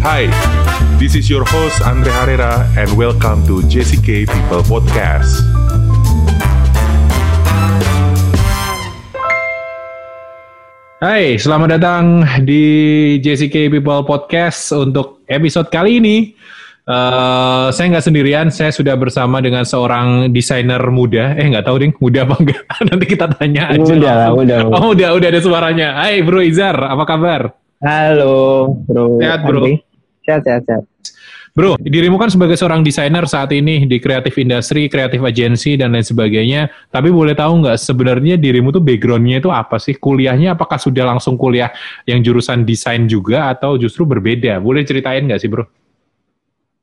Hi, this is your host Andre Herrera and welcome to JCK People Podcast. Hai, selamat datang di JCK People Podcast untuk episode kali ini. Saya nggak sendirian, saya sudah bersama dengan seorang desainer muda. Nggak tahu ding, muda apa enggak? Nanti kita tanya aja. Muda. Oh, udah ada suaranya. Hai, Bro Izar, apa kabar? Halo, Bro. Sehat, Bro. Sehat. Bro, dirimu kan sebagai seorang desainer saat ini di kreatif industri, kreatif agensi dan lain sebagainya. Tapi boleh tahu nggak sebenarnya dirimu tuh backgroundnya itu apa sih? Kuliahnya apakah sudah langsung kuliah yang jurusan desain juga atau justru berbeda? Boleh ceritain nggak sih, Bro?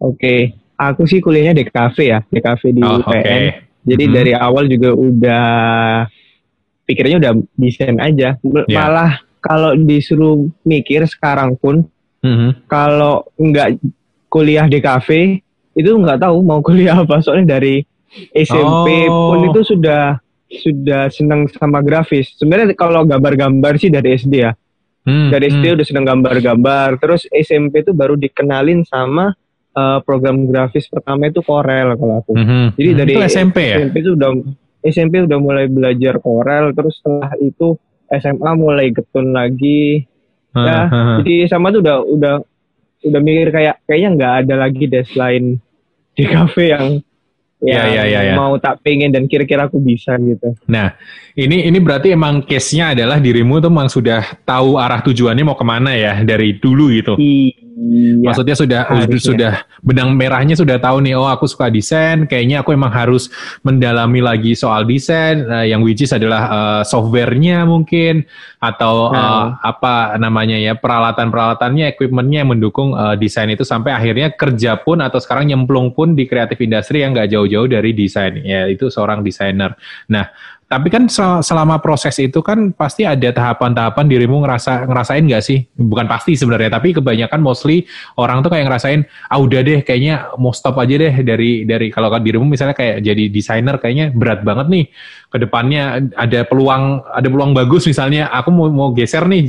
Oke, aku sih kuliahnya DKV ya, DKV di UPM. Okay. Jadi dari awal juga udah pikirnya udah desain aja. Malah kalau disuruh mikir sekarang pun, kalau nggak kuliah DKV itu nggak tahu mau kuliah apa. Soalnya dari SMP pun itu sudah seneng sama grafis. Sebenarnya kalau gambar-gambar sih dari SD ya, dari SD udah seneng gambar-gambar. Terus SMP itu baru dikenalin sama program grafis pertama itu Corel kalau aku. Jadi dari itu SMP udah mulai belajar Corel. Terus setelah itu SMA mulai getun lagi. Jadi sama tuh udah mikir kayaknya nggak ada lagi deh selain di kafe yang mau tak pengen dan kira-kira aku bisa gitu. Nah, ini berarti emang case-nya adalah dirimu tuh emang sudah tahu arah tujuannya mau kemana ya dari dulu gitu. Iya, maksudnya sudah benang merahnya sudah tahu nih, oh aku suka desain, kayaknya aku emang harus mendalami lagi soal desain, yang which is adalah softwarenya mungkin, atau apa namanya ya, peralatan-peralatannya, equipmentnya yang mendukung desain itu, sampai akhirnya kerja pun atau sekarang nyemplung pun di kreatif industri yang gak jauh-jauh dari desain, yaitu seorang desainer. Nah, tapi kan selama proses itu kan pasti ada tahapan-tahapan dirimu ngerasain nggak sih? Bukan pasti sebenarnya, tapi kebanyakan mostly orang tuh kayak ngerasain, udah deh kayaknya mau stop aja deh dari kalau dirimu misalnya kayak jadi desainer kayaknya berat banget nih. Kedepannya ada peluang bagus misalnya, aku mau geser nih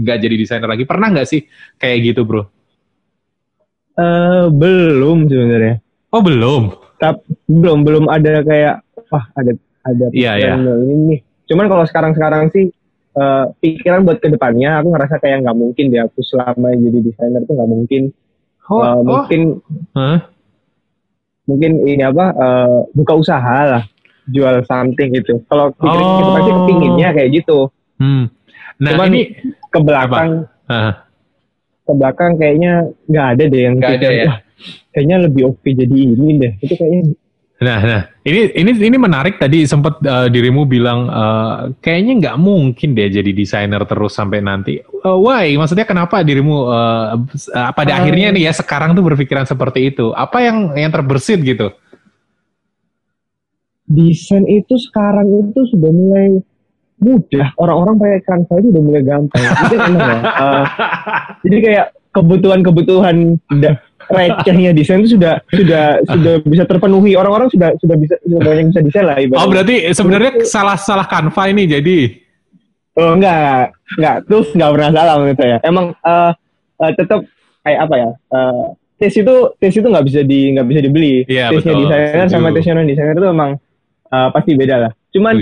nggak jadi desainer lagi. Pernah nggak sih kayak gitu, Bro? Belum sebenarnya. Oh belum. Belum ada kayak ada ini nih. Cuman kalau sekarang sih pikiran buat kedepannya aku ngerasa kayak nggak mungkin deh aku selama jadi desainer tuh nggak mungkin. Mungkin ini buka usaha lah, jual something gitu. Kalau pikiran kita pasti kepinginnya kayak gitu. Nah, cuman ini ke belakang kayaknya nggak ada deh yang kita ya. Kayaknya lebih oke jadi ini deh. Itu kayaknya. Nah, ini menarik. Tadi sempat dirimu bilang kayaknya nggak mungkin deh jadi desainer terus sampai nanti. Why? Maksudnya kenapa dirimu pada akhirnya nih ya sekarang tuh berpikiran seperti itu? Apa yang terbersit gitu? Desain itu sekarang itu sudah mulai mudah. Orang-orang pakai Canva itu udah mulai gampang. Itu ya? Jadi kayak kebutuhan recehnya desain itu sudah bisa terpenuhi, orang-orang sudah banyak bisa desain lah ibaratnya. Oh berarti sebenarnya salah Canva ini jadi? Oh enggak terus nggak pernah salah menurut saya. Emang tetap kayak tes itu nggak bisa dibeli. Iya, tesnya desainer sama tesnya non-desainer itu emang pasti beda lah. Cuman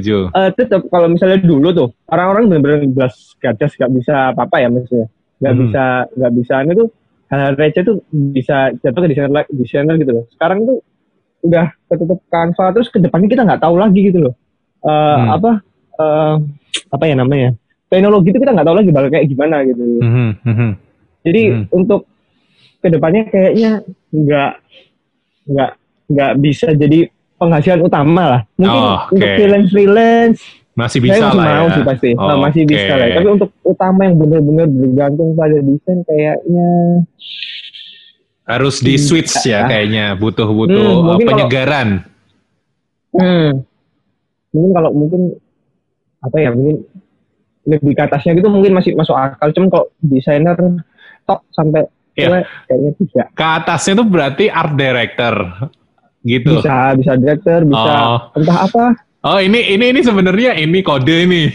tetap kalau misalnya dulu tuh orang-orang benar-benar belas gadas nggak bisa apa ya maksudnya, nggak bisa itu. Hal receh tuh bisa jatuh ke desainer gitu loh. Sekarang tuh udah ketutup Canva, terus kedepannya kita nggak tahu lagi gitu loh. Teknologi itu kita nggak tahu lagi bakal kayak gimana gitu. Jadi untuk kedepannya kayaknya nggak bisa jadi penghasilan utama lah. Mungkin untuk freelance masih bisa lah. Saya masih mau sih pasti. Masih bisa lah. Tapi untuk utama yang benar-benar bergantung pada desain kayaknya harus di switch ya kayaknya butuh penyegaran. Mungkin lebih ke atasnya gitu mungkin masih masuk akal. Cuman kalau desainer top sampai kayaknya tidak. Ke atasnya tuh berarti art director gitu. Bisa director, bisa entah apa. Oh ini sebenarnya ini kode ini.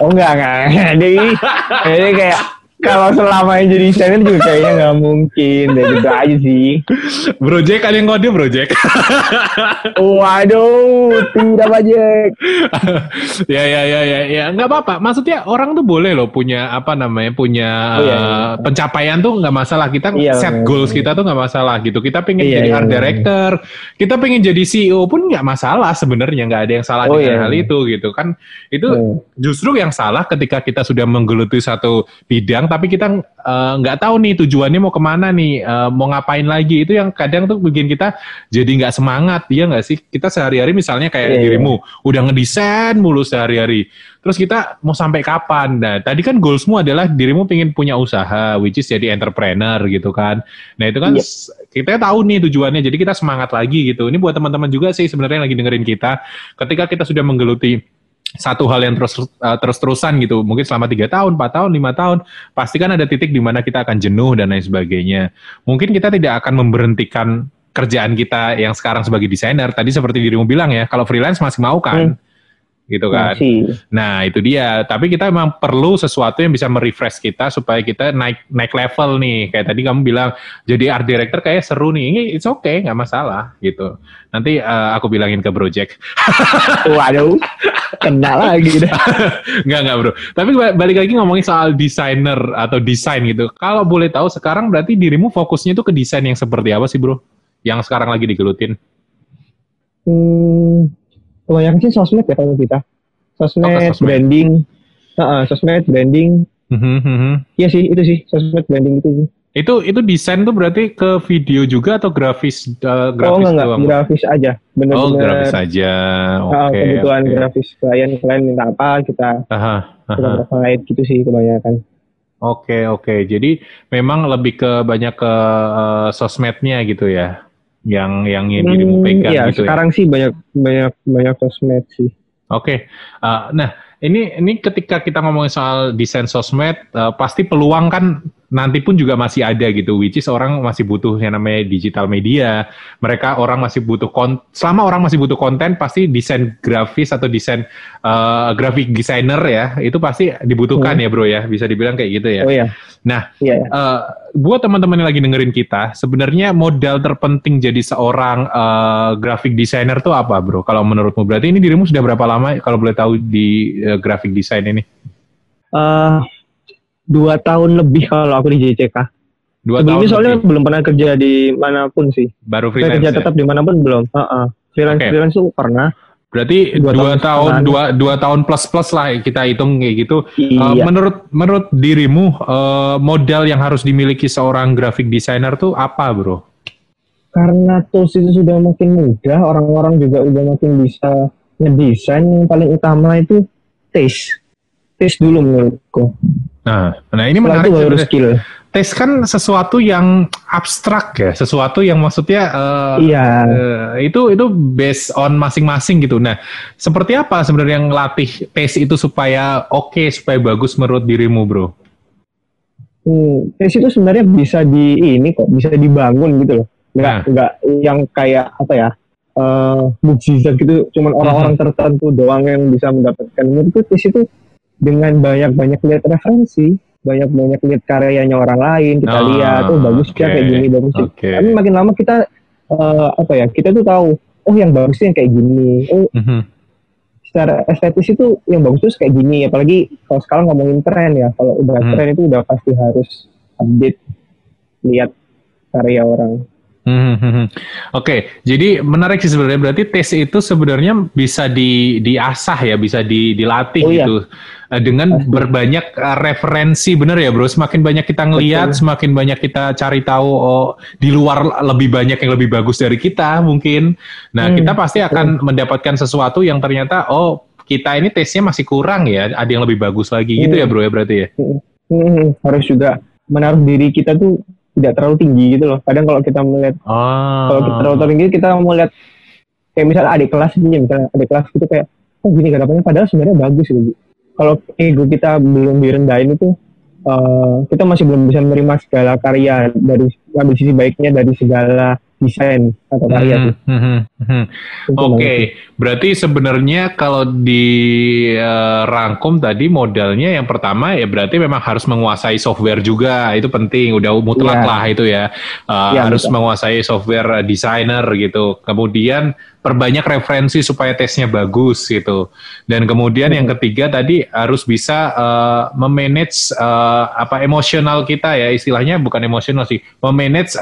Oh enggak. Jadi kayak Kalau selamanya jadi desainer juga kayaknya nggak mungkin, dan gitu aja sih. Brojek, ada yang ngode brojek? Waduh, tidak bajek. Ya, nggak apa-apa. Maksudnya orang tuh boleh loh punya punya pencapaian tuh nggak masalah. Kita set goals kita tuh nggak masalah gitu. Kita pengen jadi art director, kita pengen jadi CEO pun nggak masalah sebenarnya. Nggak ada yang salah dengan hal itu gitu kan. Itu justru yang salah ketika kita sudah menggeluti satu bidang, tapi kita nggak tahu nih tujuannya mau kemana nih, mau ngapain lagi. Itu yang kadang tuh bikin kita jadi nggak semangat, ya nggak sih? Kita sehari-hari misalnya kayak dirimu, udah ngedesain mulu sehari-hari. Terus kita mau sampai kapan? Nah, tadi kan goalsmu adalah dirimu pengen punya usaha, which is jadi entrepreneur gitu kan. Nah, itu kan kita tahu nih tujuannya, jadi kita semangat lagi gitu. Ini buat teman-teman juga sih sebenarnya yang lagi dengerin kita, ketika kita sudah menggeluti satu hal yang terus-terusan gitu, mungkin selama 3 tahun, 4 tahun, 5 tahun, pasti kan ada titik di mana kita akan jenuh dan lain sebagainya. Mungkin kita tidak akan memberhentikan kerjaan kita yang sekarang sebagai desainer. Tadi seperti dirimu bilang ya, kalau freelance masih mau kan? Gitu kan. Nah, itu dia. Tapi kita memang perlu sesuatu yang bisa merefresh kita supaya kita naik level nih. Kayak tadi kamu bilang jadi art director kayak seru nih. Ini it's okay, enggak masalah gitu. Nanti aku bilangin ke Brojek. Waduh. Kena lagi deh. Enggak, Bro. Tapi balik lagi ngomongin soal desainer atau desain gitu. Kalau boleh tahu sekarang berarti dirimu fokusnya itu ke desain yang seperti apa sih, Bro? Yang sekarang lagi digelutin? Kebanyakan sih sosmed ya kalau kita. Sosmed. Branding. Sosmed, branding. Iya sih, itu sih. Sosmed, branding itu sih. Itu desain tuh berarti ke video juga atau grafis? Enggak. Grafis aja. Bener-bener. Oh, grafis aja. Oke. Kebutuhan grafis klien minta apa, kita provide gitu sih kebanyakan. Oke. Jadi memang lebih ke banyak ke sosmednya gitu ya? Yang dirimu pegang gitu sekarang ya. Sih banyak sosmed sih. Nah ini ketika kita ngomongin soal desain sosmed, pasti peluang kan nanti pun juga masih ada gitu, which is orang masih butuh yang namanya digital media. Orang masih butuh selama orang masih butuh konten, pasti desain grafis atau desain graphic designer ya, itu pasti dibutuhkan ya Bro ya, bisa dibilang kayak gitu ya. Nah, buat teman-teman yang lagi dengerin kita, sebenarnya modal terpenting jadi seorang graphic designer tuh apa, Bro? Kalau menurutmu, berarti ini dirimu sudah berapa lama kalau boleh tahu di graphic design ini? 2 tahun lebih kalau aku di JCK. Sebelumnya soalnya belum pernah kerja di manapun sih. Baru freelance. Kerja tetap di manapun belum. Freelance tuh pernah. Berarti 2 tahun plus lah kita hitung kayak gitu. Iya. Menurut dirimu modal yang harus dimiliki seorang graphic designer tuh apa, Bro? Karena tools itu sudah makin mudah, orang-orang juga udah makin bisa ngedesain. Yang paling utama itu tes dulu menurutku. Nah ini menarik. Tes kan sesuatu yang abstrak ya, sesuatu yang maksudnya itu based on masing-masing gitu. Nah, seperti apa sebenarnya yang latih tes itu supaya supaya bagus menurut dirimu, Bro? Tes itu sebenarnya bisa bisa dibangun gitu loh. Enggak yang kayak mukjizat gitu, cuman orang-orang tertentu doang yang bisa mendapatkan. Menurutku tes itu dengan banyak-banyak lihat referensi, banyak-banyak lihat karyanya orang lain, kita lihat bagus kayak gini, bagus. Tapi makin lama kita kita tuh tahu yang bagusnya yang kayak gini. Secara estetis itu yang bagus tuh kayak gini, apalagi kalau sekarang ngomongin tren ya. Kalau udah tren itu udah pasti harus update lihat karya orang. Jadi menarik sih sebenarnya. Berarti tes itu sebenarnya bisa diasah ya, bisa dilatih gitu dengan berbanyak referensi, bener ya Bro. Semakin banyak kita ngelihat, semakin banyak kita cari tahu di luar lebih banyak yang lebih bagus dari kita mungkin. Nah kita pasti akan mendapatkan sesuatu yang ternyata kita ini tesnya masih kurang ya, ada yang lebih bagus lagi gitu ya Bro ya berarti ya. Harus juga menaruh diri kita tuh tidak terlalu tinggi gitu loh. Kadang kalau kita melihat, kalau kita terlalu tinggi, kita mau lihat kayak misalnya adik kelas itu kayak, gini garapannya, padahal sebenarnya bagus gitu. Kalau ego kita belum direndahin itu, kita masih belum bisa menerima segala karya dari sisi baiknya, dari segala desain atau karya. Oke. Berarti sebenarnya kalau dirangkum tadi modalnya yang pertama ya berarti memang harus menguasai software juga, itu penting, udah mutlak lah itu ya. Harus betul. Menguasai software designer gitu. Kemudian perbanyak referensi supaya tesnya bagus gitu. Dan kemudian yang ketiga tadi harus bisa memanage emosional kita ya, istilahnya bukan emosional sih, memanage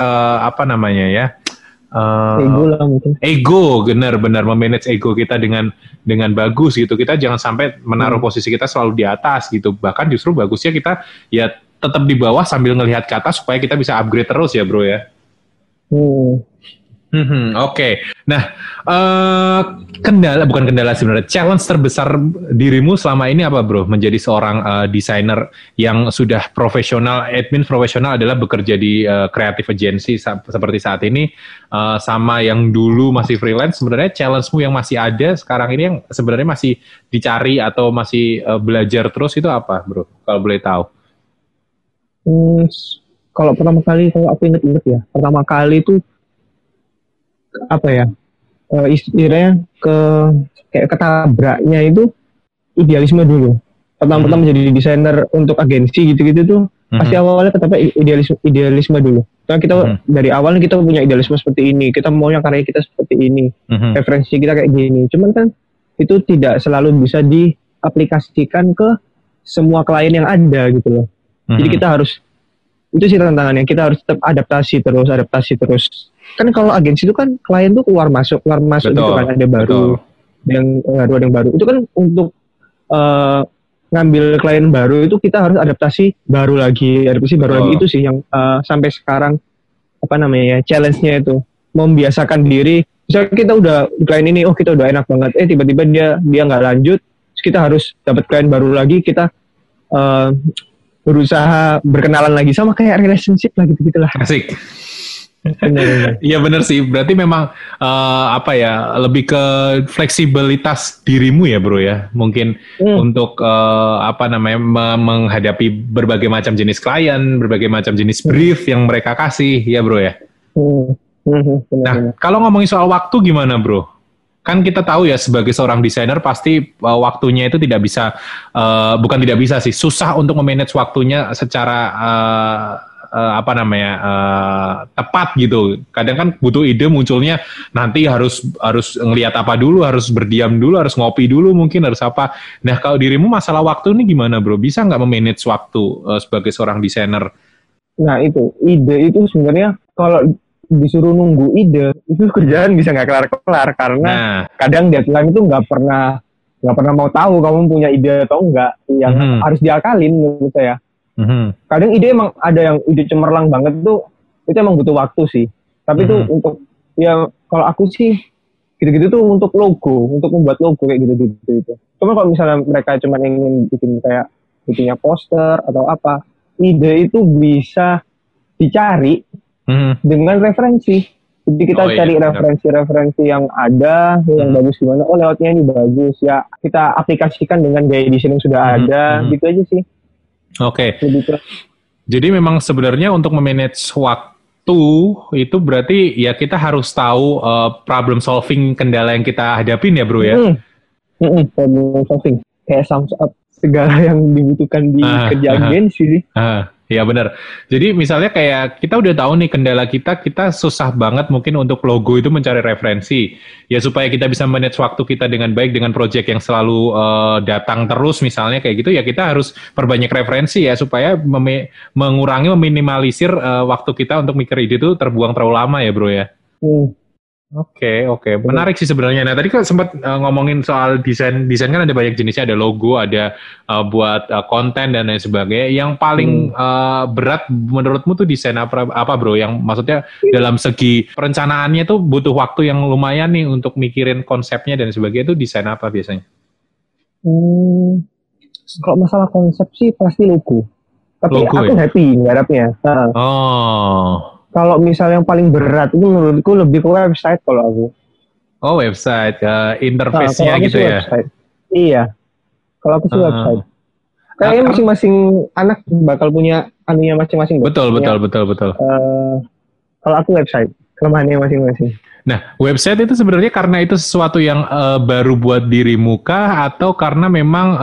ego lah mungkin. Ego, benar-benar memanage ego kita dengan bagus gitu. Kita jangan sampai menaruh posisi kita selalu di atas gitu. Bahkan justru bagusnya kita ya tetap di bawah sambil ngelihat ke atas supaya kita bisa upgrade terus ya, Bro ya. Oke. Nah, challenge terbesar dirimu selama ini apa, Bro? Menjadi seorang desainer yang sudah profesional, admin profesional adalah bekerja di creative agency seperti saat ini, sama yang dulu masih freelance. Sebenarnya challenge-mu yang masih ada sekarang ini yang sebenarnya masih dicari atau masih belajar terus itu apa, Bro? Kalau boleh tahu. Kalau pertama kali, kalau aku ingat-ingat ya, pertama kali itu istilahnya kayak ketabraknya itu idealisme dulu. Pertama-tama jadi desainer untuk agensi gitu-gitu tuh pasti awalnya ketabrak idealisme dulu. Karena kita dari awal kita punya idealisme seperti ini, kita maunya karya kita seperti ini, referensi kita kayak gini. Cuman kan itu tidak selalu bisa diaplikasikan ke semua klien yang ada gitu loh. Jadi kita harus, itu sih tantangannya, kita harus tetap adaptasi terus. Kan kalau agensi itu kan klien tuh keluar masuk gitu kan, ada baru yang baru itu kan untuk ngambil klien baru itu kita harus adaptasi baru lagi itu sih yang sampai sekarang challenge-nya itu membiasakan diri. Misalnya kita udah klien ini kita udah enak banget, tiba-tiba dia nggak lanjut, terus kita harus dapat klien baru lagi, kita berusaha berkenalan lagi sama kayak relationship lah gitu-gitulah. Asik. Iya benar sih, berarti memang lebih ke fleksibilitas dirimu ya Bro ya, mungkin untuk menghadapi berbagai macam jenis klien, berbagai macam jenis brief yang mereka kasih ya Bro ya. Nah kalau ngomongin soal waktu gimana Bro? Kan kita tahu ya sebagai seorang desainer pasti waktunya itu susah untuk memanage waktunya secara tepat gitu. Kadang kan butuh ide munculnya nanti harus ngelihat apa dulu, harus berdiam dulu, harus ngopi dulu mungkin, harus apa. Nah kalau dirimu masalah waktu ini gimana Bro? Bisa nggak memanage waktu sebagai seorang desainer? Nah itu, ide itu sebenarnya kalau disuruh nunggu ide, itu kerjaan bisa nggak kelar-kelar karena kadang deadline itu nggak pernah mau tahu kamu punya ide atau enggak, yang harus diakalin menurut saya. Kadang ide emang ada yang ide cemerlang banget tuh, itu emang butuh waktu sih. Tapi tuh untuk kalau aku sih gitu-gitu tuh untuk membuat logo kayak gitu. Cuma kalau misalnya mereka cuma ingin bikin kayak bikinnya poster atau apa, ide itu bisa dicari dengan referensi. Jadi kita cari referensi-referensi yang ada, yang bagus gimana. Oh layoutnya ini bagus ya, kita aplikasikan dengan gaya desain yang sudah ada, gitu aja sih. Oke. Jadi memang sebenarnya untuk memanage waktu itu berarti ya kita harus tahu problem solving kendala yang kita hadapin ya Bro ya. Problem solving kayak sums up segala yang dibutuhkan di kerjaan agensi. Ya benar. Jadi misalnya kayak kita udah tahu nih kendala kita susah banget mungkin untuk logo itu mencari referensi. Ya supaya kita bisa manage waktu kita dengan baik dengan project yang selalu datang terus misalnya kayak gitu ya, kita harus perbanyak referensi ya supaya meminimalisir waktu kita untuk mikir ide itu terbuang terlalu lama ya Bro ya. Oke. Menarik sih sebenarnya. Nah, tadi kan sempat ngomongin soal desain kan ada banyak jenisnya, ada logo, ada buat konten dan lain sebagainya. Yang paling berat menurutmu tuh desain apa Bro? Yang maksudnya dalam segi perencanaannya tuh butuh waktu yang lumayan nih untuk mikirin konsepnya dan sebagainya, itu desain apa biasanya? Kalau masalah konsep sih pasti logo. Tapi logo, aku happy ngarapnya. Oh. Kalau misalnya yang paling berat itu menurutku lebih ke website kalau aku. Oh website, interface-nya gitu ya? Website. Iya, kalau aku sih website. Kayaknya masing-masing anak bakal punya anunya masing-masing. Betul. Kalau aku website. kelemahannya masing-masing. Nah, website itu sebenarnya karena itu sesuatu yang baru buat dirimu kah, atau karena memang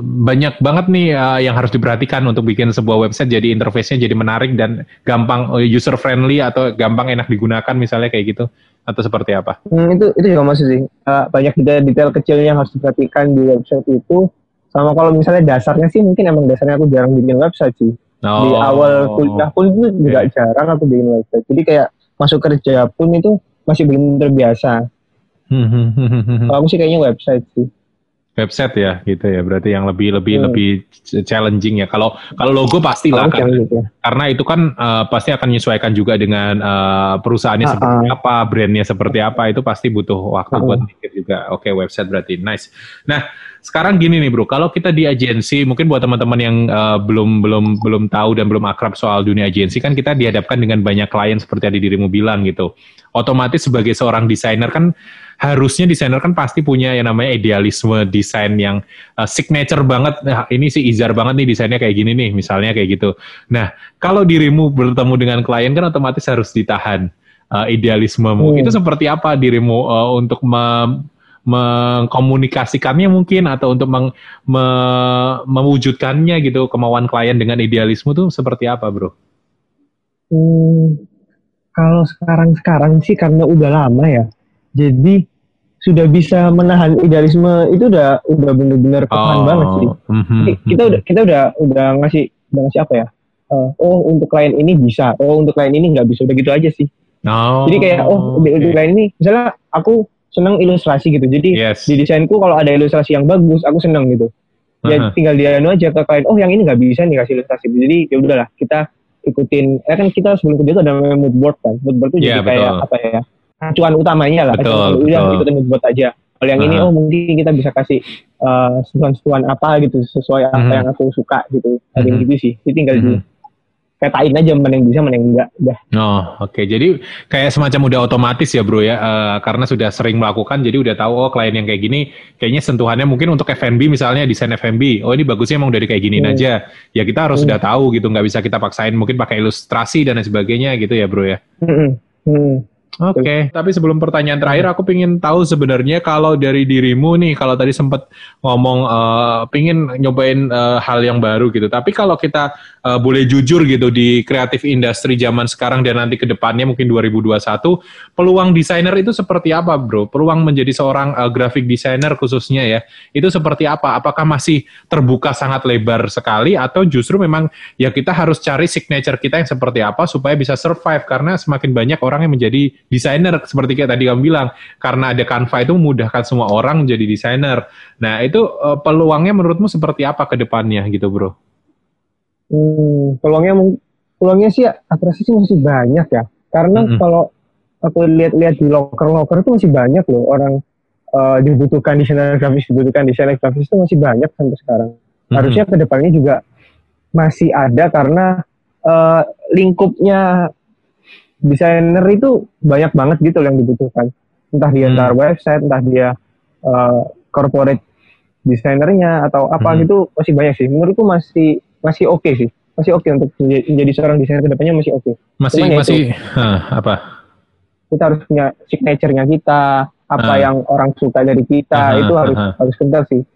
banyak banget nih yang harus diperhatikan untuk bikin sebuah website jadi interface-nya jadi menarik dan gampang user friendly atau gampang enak digunakan misalnya kayak gitu, atau seperti apa? Itu juga maksud sih. Banyak detail kecil yang harus diperhatikan di website itu. Sama kalau misalnya dasarnya sih mungkin emang dasarnya aku jarang bikin website sih. Oh, di awal kuliah pun itu juga jarang aku bikin website. Jadi kayak masuk kerja pun itu masih belum terbiasa. Kalau aku sih kayaknya website sih. Website ya, gitu ya. Berarti yang lebih challenging ya. Kalau logo pastilah kan. Ya. Karena itu kan pasti akan menyesuaikan juga dengan perusahaannya seperti apa, brandnya seperti apa. Itu pasti butuh waktu buat mikir juga. Oke, website berarti nice. Nah, sekarang gini nih bro, kalau kita di agensi, mungkin buat teman-teman yang belum tahu dan belum akrab soal dunia agensi, kan kita dihadapkan dengan banyak klien seperti yang dirimu bilang gitu. Otomatis sebagai seorang desainer kan, harusnya desainer kan pasti punya yang namanya idealisme desain yang signature banget. Nah, ini si Izar banget nih desainnya kayak gini nih, misalnya kayak gitu. Nah, kalau dirimu bertemu dengan klien kan otomatis harus ditahan idealismemu. Itu seperti apa dirimu untuk mengkomunikasikannya mungkin, atau untuk mewujudkannya gitu, kemauan klien dengan idealisme tuh seperti apa bro? Kalau sekarang sih karena udah lama ya, jadi sudah bisa menahan idealisme itu udah benar-benar ketahan banget sih. Jadi, kita udah ngasih apa ya? Untuk klien ini bisa, untuk klien ini nggak bisa, udah gitu aja sih. Jadi kayak untuk klien ini, misalnya aku senang ilustrasi gitu. Jadi di desainku kalau ada ilustrasi yang bagus, aku senang gitu. Ya tinggal dia aja ke klien, yang ini nggak bisa nih kasih ilustrasi. Jadi ya udahlah, kita ikutin. Kan kita sebelum kerja tuh ada mood board kan. Mood board tuh jadi kayak apa ya? Acuan utamanya lah. Udah ikutin mood board aja. Kalau yang ini mungkin kita bisa kasih sesuatu apa gitu sesuai apa yang aku suka gitu. Kayak gitu sih. Jadi tinggal di petain aja mana yang bisa, mana yang enggak. Oke. Jadi kayak semacam udah otomatis ya bro ya, karena sudah sering melakukan, jadi udah tahu klien yang kayak gini, kayaknya sentuhannya mungkin untuk F&B misalnya, desain F&B, ini bagusnya emang dari kayak gini aja, ya kita harus sudah tahu gitu, nggak bisa kita paksain mungkin pakai ilustrasi dan lain sebagainya gitu ya bro ya. Oke. Tapi sebelum pertanyaan terakhir, aku pengen tahu sebenarnya kalau dari dirimu nih, kalau tadi sempat ngomong pengen nyobain hal yang baru gitu, tapi kalau kita boleh jujur gitu di kreatif industri zaman sekarang dan nanti ke depannya mungkin 2021, peluang desainer itu seperti apa bro? Peluang menjadi seorang graphic designer khususnya ya, itu seperti apa? Apakah masih terbuka sangat lebar sekali, atau justru memang ya kita harus cari signature kita yang seperti apa supaya bisa survive, karena semakin banyak orang yang menjadi desainer seperti kayak tadi kamu bilang, karena ada Canva itu memudahkan semua orang jadi desainer. Nah itu peluangnya menurutmu seperti apa ke depannya gitu bro? Peluangnya sih aku rasa sih masih banyak ya, karena kalau aku lihat-lihat di loker-loker itu masih banyak loh orang dibutuhkan desainer grafis itu masih banyak sampai sekarang. Harusnya kedepannya juga masih ada, karena lingkupnya desainer itu banyak banget gitu loh yang dibutuhkan, entah dia ntar website, entah dia corporate desainernya atau apa gitu, masih banyak sih menurutku. Masih oke sih. Masih oke untuk menjadi seorang desainer kedepannya, masih oke. Apa? Kita harus punya signature-nya kita, apa yang orang suka dari kita, itu harus kental sih.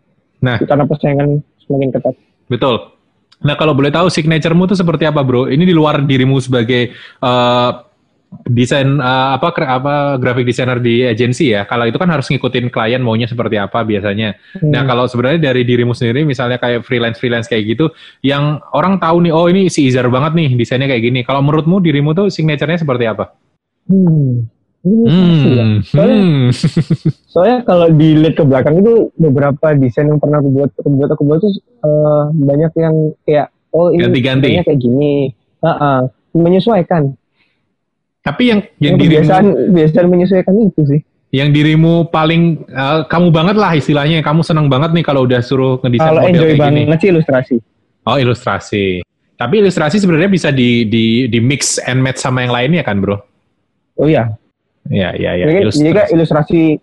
Nah, karena persaingan semakin ketat. Betul. Nah, kalau boleh tahu signature-mu itu seperti apa, bro? Ini di luar dirimu sebagai graphic designer di agensi ya. Kalau itu kan harus ngikutin klien maunya seperti apa biasanya. Nah, kalau sebenarnya dari dirimu sendiri misalnya kayak freelance kayak gitu, yang orang tahu nih, ini si Izar banget nih desainnya kayak gini. Kalau menurutmu dirimu tuh signature-nya seperti apa? Soalnya kalau dilihat ke belakang itu beberapa desain yang pernah aku buat tuh banyak yang kayak ini ganti-ganti kayak gini. Menyesuaikan. Tapi yang biasaan menyesuaikan itu sih. Yang dirimu paling kamu banget lah istilahnya, kamu senang banget nih kalau udah suruh ngedesain model kayak gini. Kalau enjoy banget sih ilustrasi. Ilustrasi. Tapi ilustrasi sebenarnya bisa di mix and match sama yang lainnya kan, bro? Oh iya. Iya. Jadi ilustrasi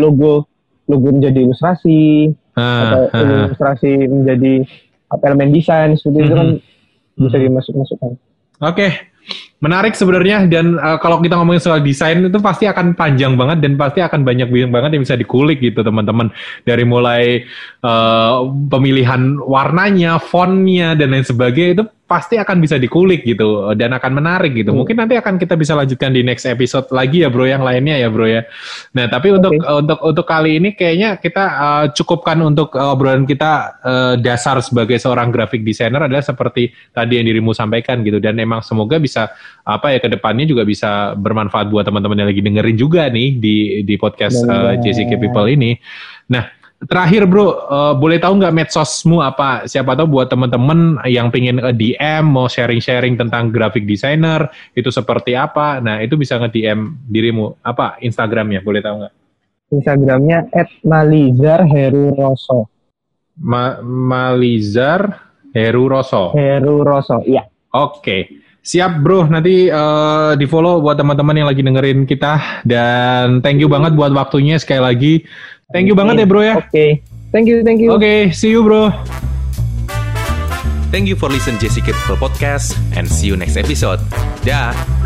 logo menjadi ilustrasi, atau ilustrasi menjadi elemen desain, seperti itu kan bisa dimasukkan. Oke. Menarik sebenarnya, dan kalau kita ngomongin soal desain itu pasti akan panjang banget dan pasti akan banyak banget yang bisa dikulik gitu teman-teman. Dari mulai pemilihan warnanya, fontnya dan lain sebagainya itu pasti akan bisa dikulik gitu dan akan menarik gitu. Mungkin nanti akan kita bisa lanjutkan di next episode lagi ya bro, yang lainnya ya bro ya. Nah tapi untuk kali ini kayaknya kita cukupkan untuk obrolan kita dasar sebagai seorang graphic designer adalah seperti tadi yang dirimu sampaikan gitu, dan emang semoga bisa apa ya kedepannya juga bisa bermanfaat buat teman-teman yang lagi dengerin juga nih di podcast JCK People ini. Nah terakhir bro, boleh tahu nggak medsosmu apa? Siapa tahu buat teman-teman yang pingin DM mau sharing-sharing tentang graphic designer itu seperti apa? Nah itu bisa nge-DM dirimu apa Instagramnya? Boleh tahu nggak? Instagramnya @malizarheruroso. Malizar Heruroso. Heruroso, iya. Oke. Okay. Siap bro, nanti di follow buat teman-teman yang lagi dengerin kita, dan thank you banget buat waktunya sekali lagi. Thank you banget ya bro ya. Oke, okay. Thank you. Oke, okay, see you bro. Thank you for listen JCK People Podcast and see you next episode. Dah.